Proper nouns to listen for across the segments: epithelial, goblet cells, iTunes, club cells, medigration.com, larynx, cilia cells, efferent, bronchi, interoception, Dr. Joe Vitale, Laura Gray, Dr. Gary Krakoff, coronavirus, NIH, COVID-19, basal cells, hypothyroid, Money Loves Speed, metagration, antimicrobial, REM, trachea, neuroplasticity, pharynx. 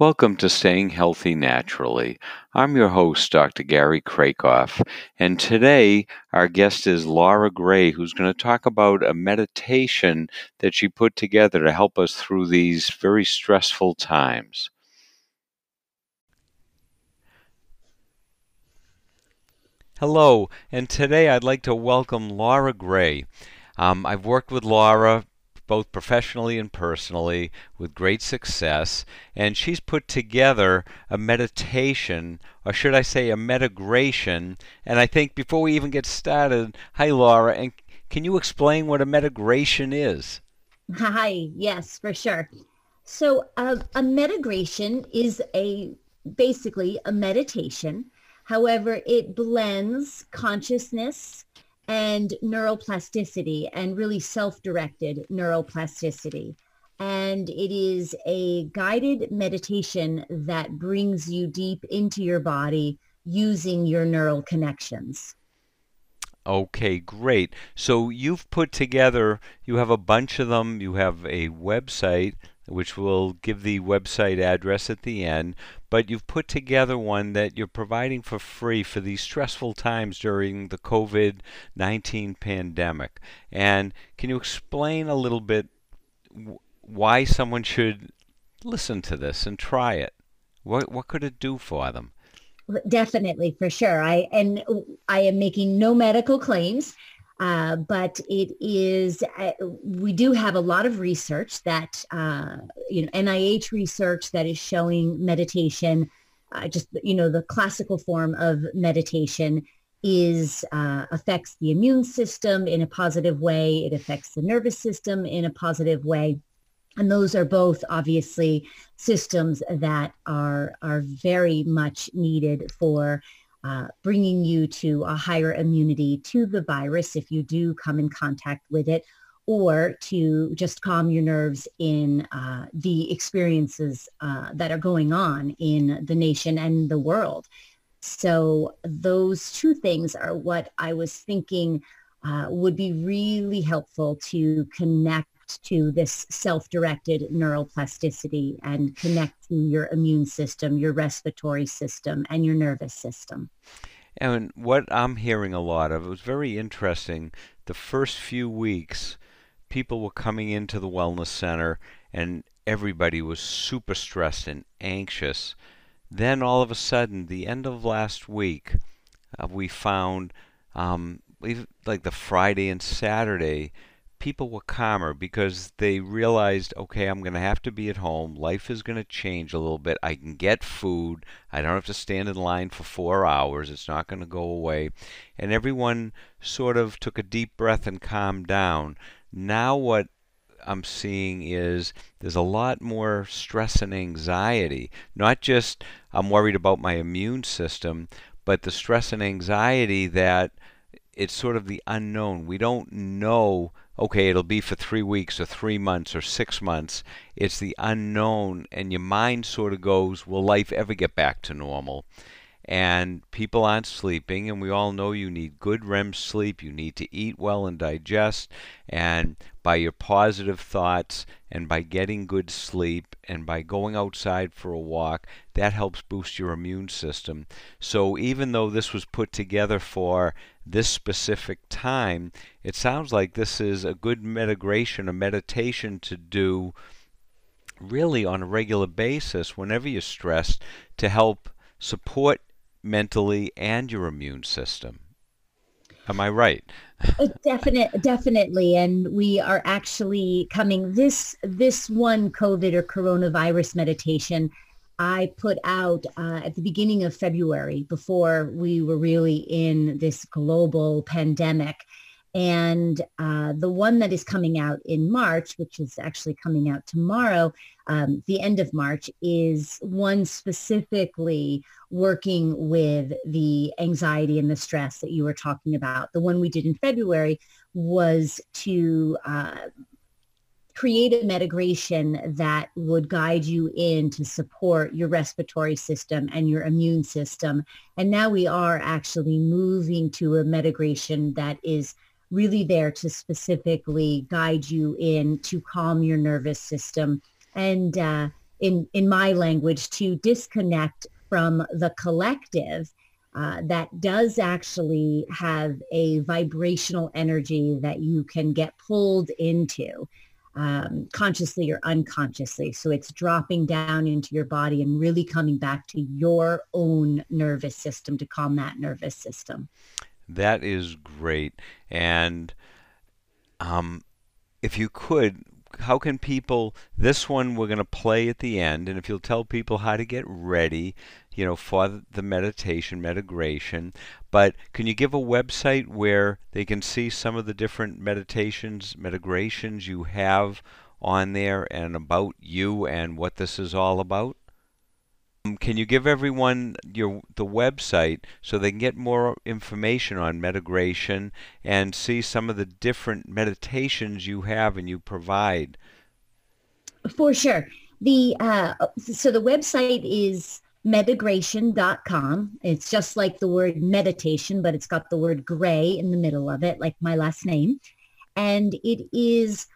Welcome to Staying Healthy Naturally. I'm your host, Dr. Gary Krakoff, and today our guest is Laura Gray, who's going to talk about a meditation that she put together to help us through these very stressful times. Hello, and today I'd like to welcome Laura Gray. I've worked with Laura both professionally and personally, with great success. And she's put together a meditation, or should I say a metagration. And I think before we even get started, hi, Laura, and can you explain what a metagration is? Hi, yes, for sure. So a metagration is basically a meditation. However, it blends consciousness and neuroplasticity, and really self-directed neuroplasticity. And it is a guided meditation that brings you deep into your body using your neural connections. Okay, great. So you've put together, you have a bunch of them. You have a website, which we'll give the website address at the end, but you've put together one that you're providing for free for these stressful times during the COVID-19 pandemic. And can you explain a little bit why someone should listen to this and try it? What could it do for them? Definitely, for sure. I am making no medical claims. But it is, we do have a lot of research that, NIH research that is showing meditation, the classical form of meditation is, affects the immune system in a positive way. It affects the nervous system in a positive way. And those are both obviously systems that are very much needed for bringing you to a higher immunity to the virus if you do come in contact with it, or to just calm your nerves in the experiences that are going on in the nation and the world. So those two things are what I was thinking would be really helpful to connect to this self-directed neuroplasticity and connect your immune system, your respiratory system, and your nervous system. And what I'm hearing a lot of, it was very interesting, the first few weeks, people were coming into the wellness center and everybody was super stressed and anxious. Then all of a sudden, the end of last week, we found like the Friday and Saturday, people were calmer because they realized, okay, I'm going to have to be at home. Life is going to change a little bit. I can get food. I don't have to stand in line for 4 hours. It's not going to go away. And everyone sort of took a deep breath and calmed down. Now what I'm seeing is there's a lot more stress and anxiety. Not just I'm worried about my immune system, but the stress and anxiety that it's sort of the unknown. We don't know, okay, it'll be for 3 weeks or 3 months or 6 months. It's the unknown, and your mind sort of goes, will life ever get back to normal? And people aren't sleeping, and we all know you need good REM sleep. You need to eat well and digest, and by your positive thoughts and by getting good sleep and by going outside for a walk, that helps boost your immune system. So even though this was put together for this specific time, it sounds like this is a good metagration, a meditation to do really on a regular basis whenever you're stressed to help support mentally and your immune system. Am I right? Definitely. And we are actually coming, this one COVID or coronavirus meditation I put out at the beginning of February before we were really in this global pandemic. And the one that is coming out in March, which is actually coming out tomorrow, the end of March, is one specifically working with the anxiety and the stress that you were talking about. The one we did in February was to create a metagration that would guide you in to support your respiratory system and your immune system. And now we are actually moving to a metagration that is really there to specifically guide you in to calm your nervous system and in my language, to disconnect from the collective that does actually have a vibrational energy that you can get pulled into consciously or unconsciously. So it's dropping down into your body and really coming back to your own nervous system to calm that nervous system. That is great. And if you could, how can people, this one we're going to play at the end, and if you'll tell people how to get ready, you know, for the meditation, metagration, but can you give a website where they can see some of the different meditations, metagrations you have on there and about you and what this is all about? Can you give everyone the website so they can get more information on metagration and see some of the different meditations you have and you provide? For sure. So the website is medigration.com. It's just like the word meditation, but it's got the word Gray in the middle of it, like my last name. And it is...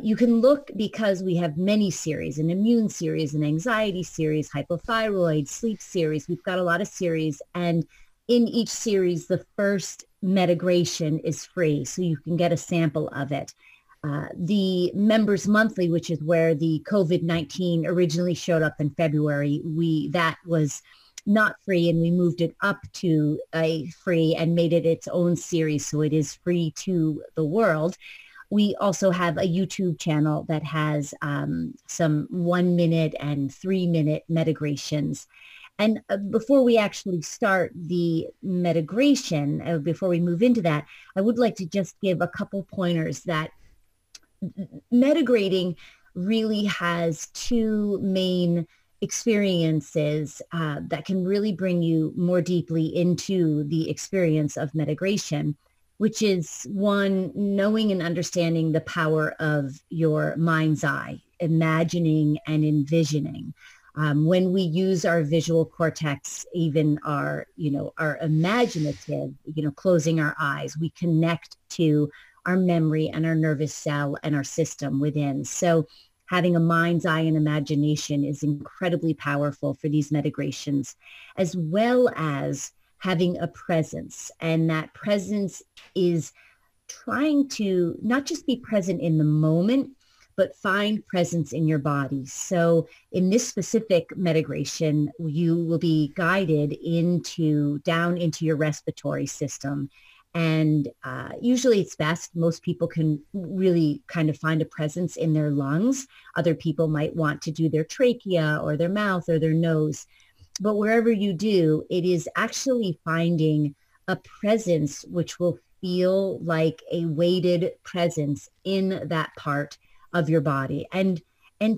you can look, because we have many series, an immune series, an anxiety series, hypothyroid, sleep series. We've got a lot of series. And in each series, the first metagration is free, so you can get a sample of it. The Members Monthly, which is where the COVID-19 originally showed up in February, that was not free, and we moved it up to a free and made it its own series, so it is free to the world. We also have a YouTube channel that has some 1-minute and 3-minute metagrations. And before we actually start the metagration, before we move into that, I would like to just give a couple pointers that metagrating really has two main experiences that can really bring you more deeply into the experience of metagration, which is one, knowing and understanding the power of your mind's eye, imagining and envisioning. When we use our visual cortex, even our imaginative, closing our eyes, we connect to our memory and our nervous cell and our system within. So having a mind's eye and imagination is incredibly powerful for these metagrations, as well as having a presence. And that presence is trying to not just be present in the moment, but find presence in your body. So in this specific metagration, you will be guided down into your respiratory system. And usually it's best, most people can really kind of find a presence in their lungs. Other people might want to do their trachea or their mouth or their nose. But wherever you do, it is actually finding a presence which will feel like a weighted presence in that part of your body. And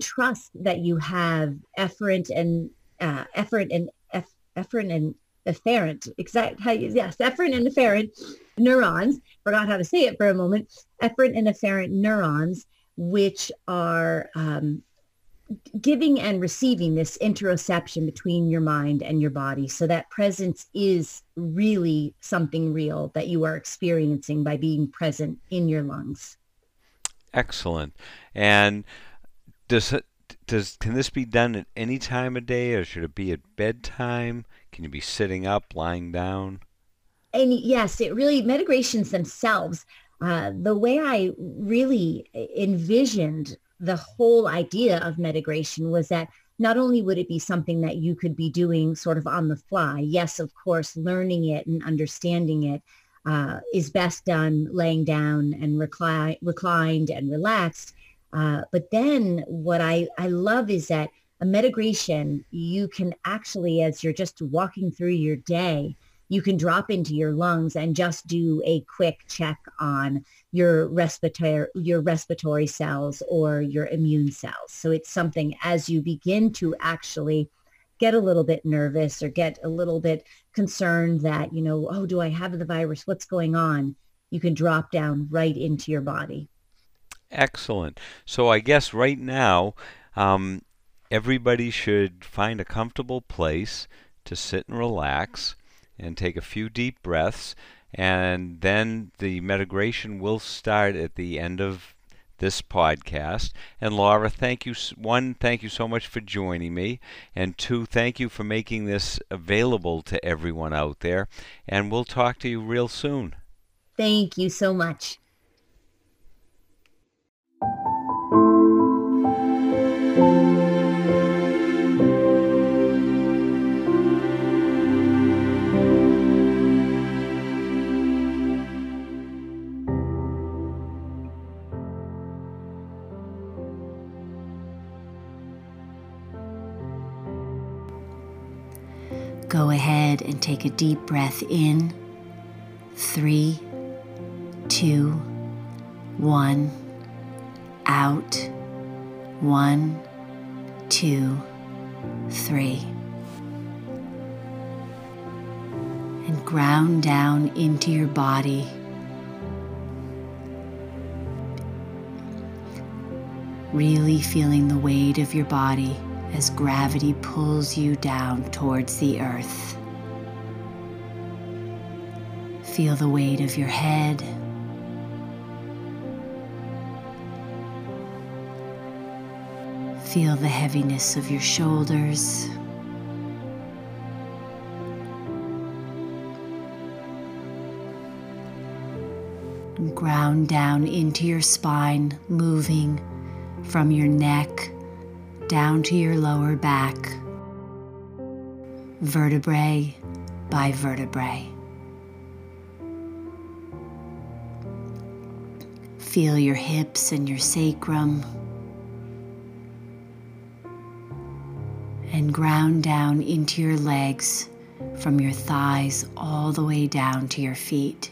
trust that you have efferent and efferent neurons. Forgot how to say it for a moment. Efferent and efferent neurons, which are giving and receiving this interoception between your mind and your body. So that presence is really something real that you are experiencing by being present in your lungs. Excellent. And can this be done at any time of day, or should it be at bedtime? Can you be sitting up, lying down? And yes, it really, metagrations themselves, the way I really envisioned the whole idea of metagration was that not only would it be something that you could be doing sort of on the fly, yes, of course, learning it and understanding it is best done laying down and reclined and relaxed. But then what I love is that a metagration, you can actually, as you're just walking through your day, you can drop into your lungs and just do a quick check on your respiratory cells or your immune cells. So it's something, as you begin to actually get a little bit nervous or get a little bit concerned that, oh, do I have the virus? What's going on? You can drop down right into your body. Excellent. So I guess right now, everybody should find a comfortable place to sit and relax and take a few deep breaths, and then the metagration will start at the end of this podcast. And Laura, thank you. One, thank you so much for joining me. And two, thank you for making this available to everyone out there. And we'll talk to you real soon. Thank you so much. Go ahead and take a deep breath in. 3, 2, 1. Out. 1, 2, 3. And ground down into your body. Really feeling the weight of your body as gravity pulls you down towards the earth. Feel the weight of your head. Feel the heaviness of your shoulders. And ground down into your spine, moving from your neck down to your lower back, vertebrae by vertebrae. Feel your hips and your sacrum, and ground down into your legs from your thighs all the way down to your feet.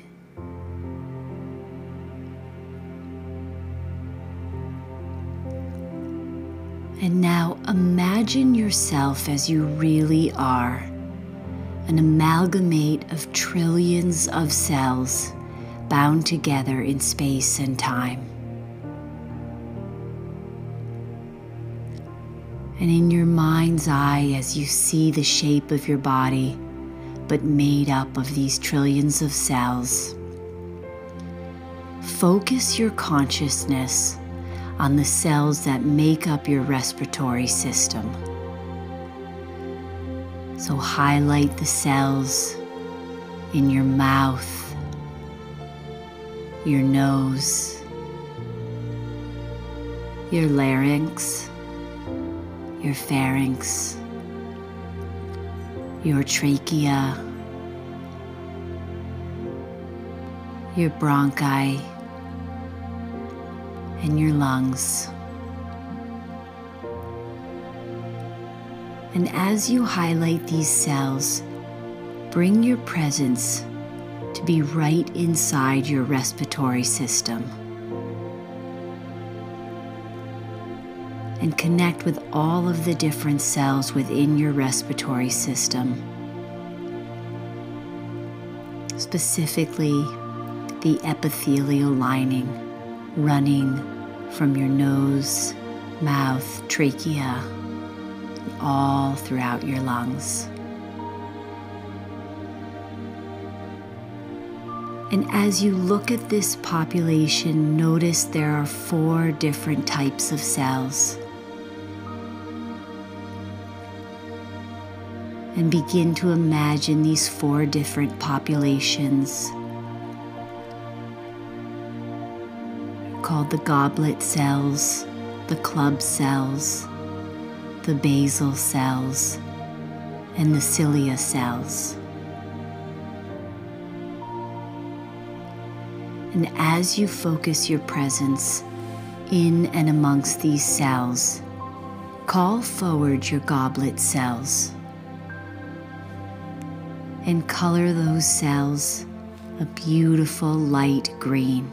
And now imagine yourself as you really are, an amalgamate of trillions of cells bound together in space and time. And in your mind's eye, as you see the shape of your body, but made up of these trillions of cells, focus your consciousness on the cells that make up your respiratory system. So highlight the cells in your mouth, your nose, your larynx, your pharynx, your trachea, your bronchi, and your lungs. And as you highlight these cells, bring your presence to be right inside your respiratory system. And connect with all of the different cells within your respiratory system, specifically the epithelial lining, running from your nose, mouth, trachea, all throughout your lungs. And as you look at this population, notice there are 4 different types of cells. And begin to imagine these 4 different populations, called the goblet cells, the club cells, the basal cells, and the cilia cells. And as you focus your presence in and amongst these cells, call forward your goblet cells and color those cells a beautiful light green.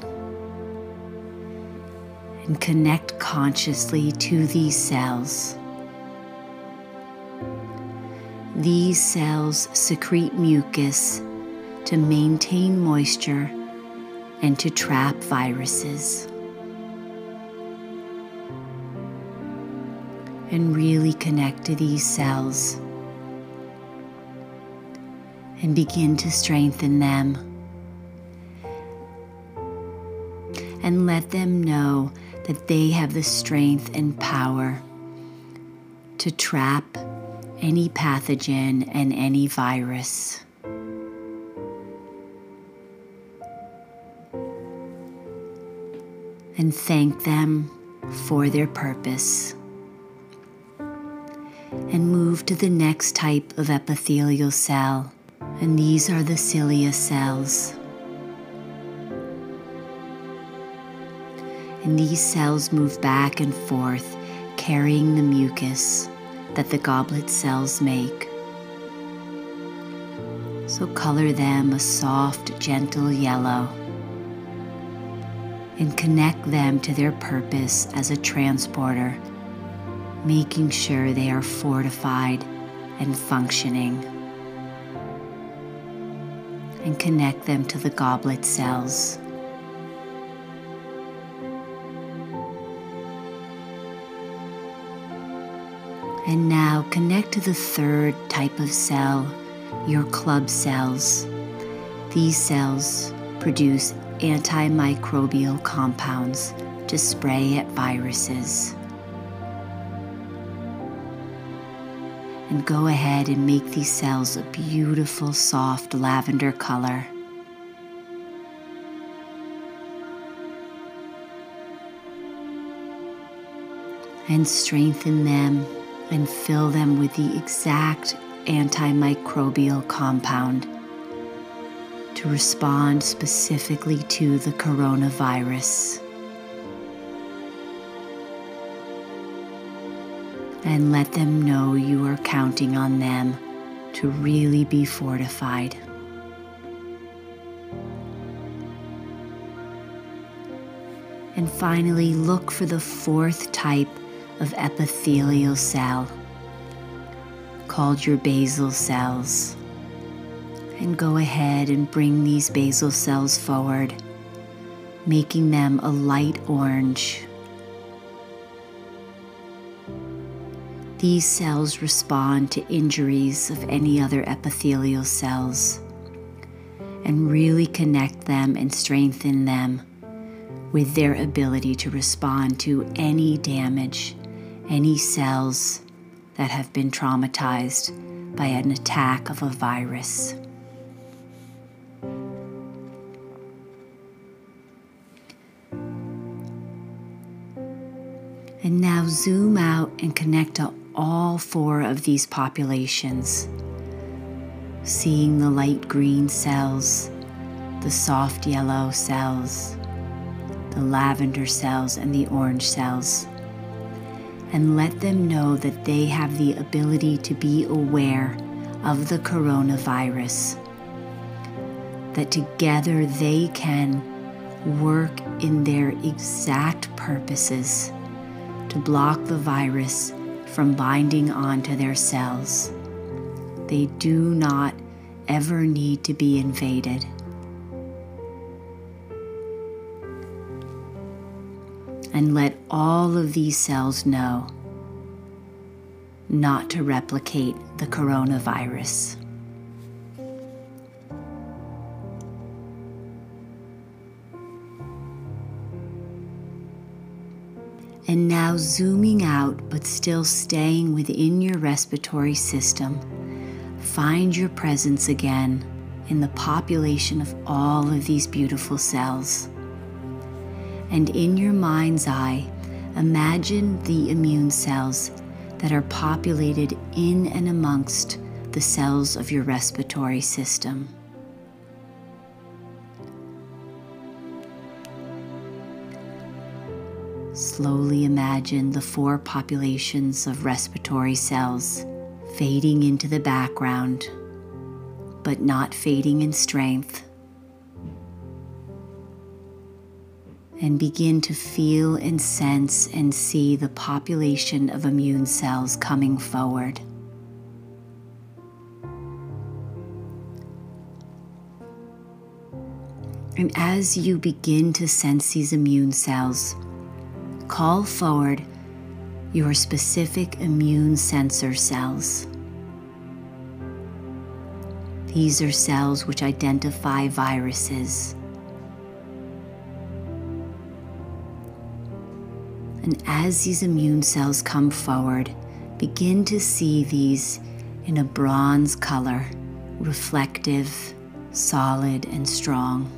And connect consciously to these cells. These cells secrete mucus to maintain moisture and to trap viruses. And really connect to these cells and begin to strengthen them. And let them know that they have the strength and power to trap any pathogen and any virus. And thank them for their purpose. And move to the next type of epithelial cell, and these are the cilia cells. And these cells move back and forth, carrying the mucus that the goblet cells make. So color them a soft, gentle yellow, and connect them to their purpose as a transporter, making sure they are fortified and functioning. And connect them to the goblet cells. And now connect to the third type of cell, your club cells. These cells produce antimicrobial compounds to spray at viruses. And go ahead and make these cells a beautiful, soft lavender color. And strengthen them and fill them with the exact antimicrobial compound to respond specifically to the coronavirus. And let them know you are counting on them to really be fortified. And finally, look for the fourth type of epithelial cell, called your basal cells. And go ahead and bring these basal cells forward, making them a light orange. These cells respond to injuries of any other epithelial cells, and really connect them and strengthen them with their ability to respond to any damage, any cells that have been traumatized by an attack of a virus. And now zoom out and connect to all four of these populations, seeing the light green cells, the soft yellow cells, the lavender cells, and the orange cells. And let them know that they have the ability to be aware of the coronavirus, that together they can work in their exact purposes to block the virus from binding onto their cells. They do not ever need to be invaded. And let all of these cells know not to replicate the coronavirus. And now zooming out, but still staying within your respiratory system, find your presence again in the population of all of these beautiful cells. And in your mind's eye, imagine the immune cells that are populated in and amongst the cells of your respiratory system. Slowly imagine the four populations of respiratory cells fading into the background, but not fading in strength. And begin to feel and sense and see the population of immune cells coming forward. And as you begin to sense these immune cells, call forward your specific immune sensor cells. These are cells which identify viruses. And as these immune cells come forward, begin to see these in a bronze color, reflective, solid, and strong.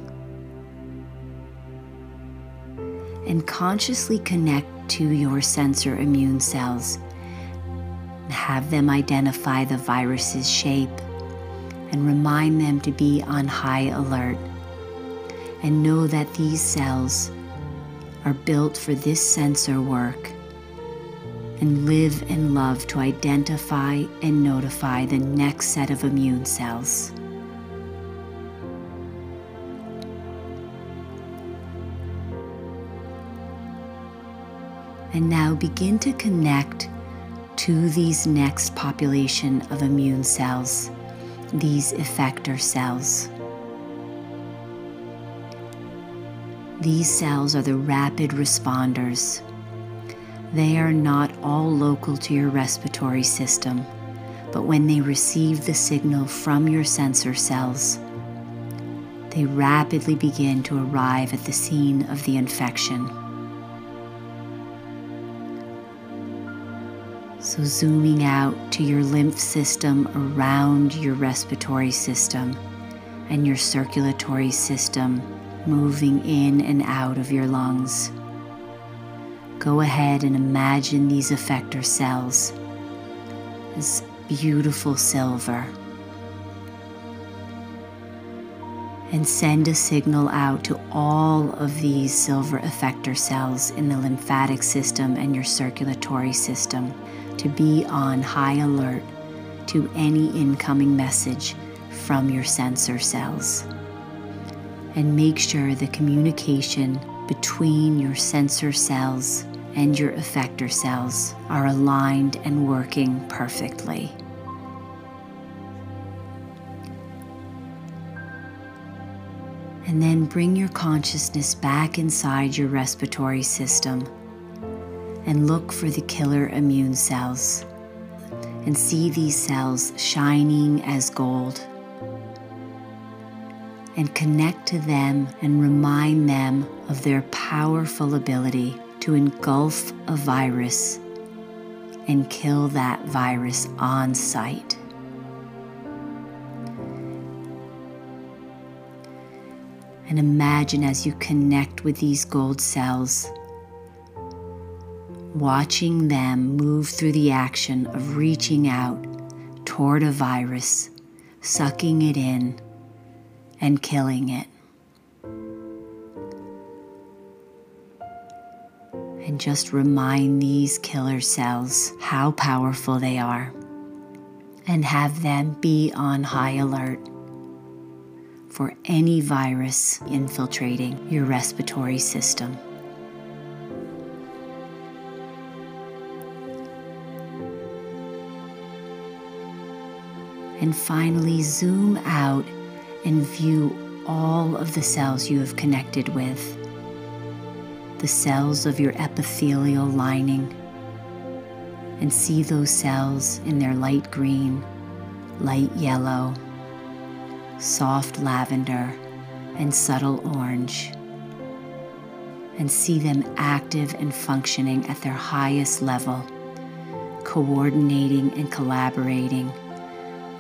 And consciously connect to your sensor immune cells. Have them identify the virus's shape and remind them to be on high alert. And know that these cells are built for this sensor work and live and love to identify and notify the next set of immune cells. And now begin to connect to these next population of immune cells, these effector cells. These cells are the rapid responders. They are not all local to your respiratory system, but when they receive the signal from your sensor cells, they rapidly begin to arrive at the scene of the infection. So zooming out to your lymph system around your respiratory system and your circulatory system moving in and out of your lungs. Go ahead and imagine these effector cells as beautiful silver. And send a signal out to all of these silver effector cells in the lymphatic system and your circulatory system to be on high alert to any incoming message from your sensor cells. And make sure the communication between your sensor cells and your effector cells are aligned and working perfectly. And then bring your consciousness back inside your respiratory system and look for the killer immune cells and see these cells shining as gold and connect to them and remind them of their powerful ability to engulf a virus and kill that virus on site. And imagine as you connect with these gold cells, watching them move through the action of reaching out toward a virus, sucking it in, and killing it. And just remind these killer cells how powerful they are and have them be on high alert for any virus infiltrating your respiratory system. And finally, zoom out and view all of the cells you have connected with. The cells of your epithelial lining. And see those cells in their light green, light yellow, soft lavender, and subtle orange. And see them active and functioning at their highest level, coordinating and collaborating,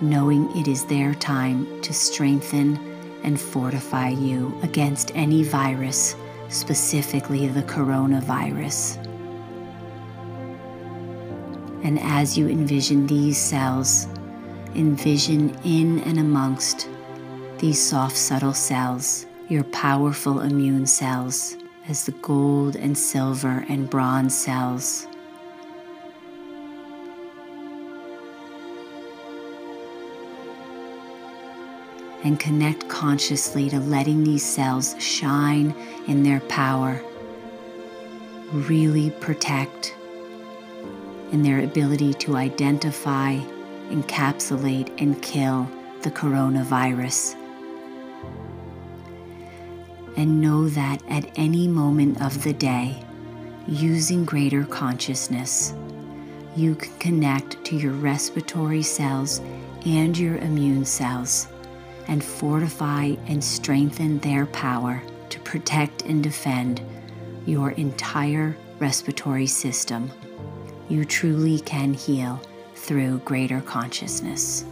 knowing it is their time to strengthen and fortify you against any virus, specifically the coronavirus. And as you envision these cells, envision in and amongst these soft, subtle cells, your powerful immune cells, as the gold and silver and bronze cells. And connect consciously to letting these cells shine in their power, really protect, in their ability to identify, encapsulate, and kill the coronavirus. And know that at any moment of the day, using greater consciousness, you can connect to your respiratory cells and your immune cells, and fortify and strengthen their power to protect and defend your entire respiratory system. You truly can heal through greater consciousness.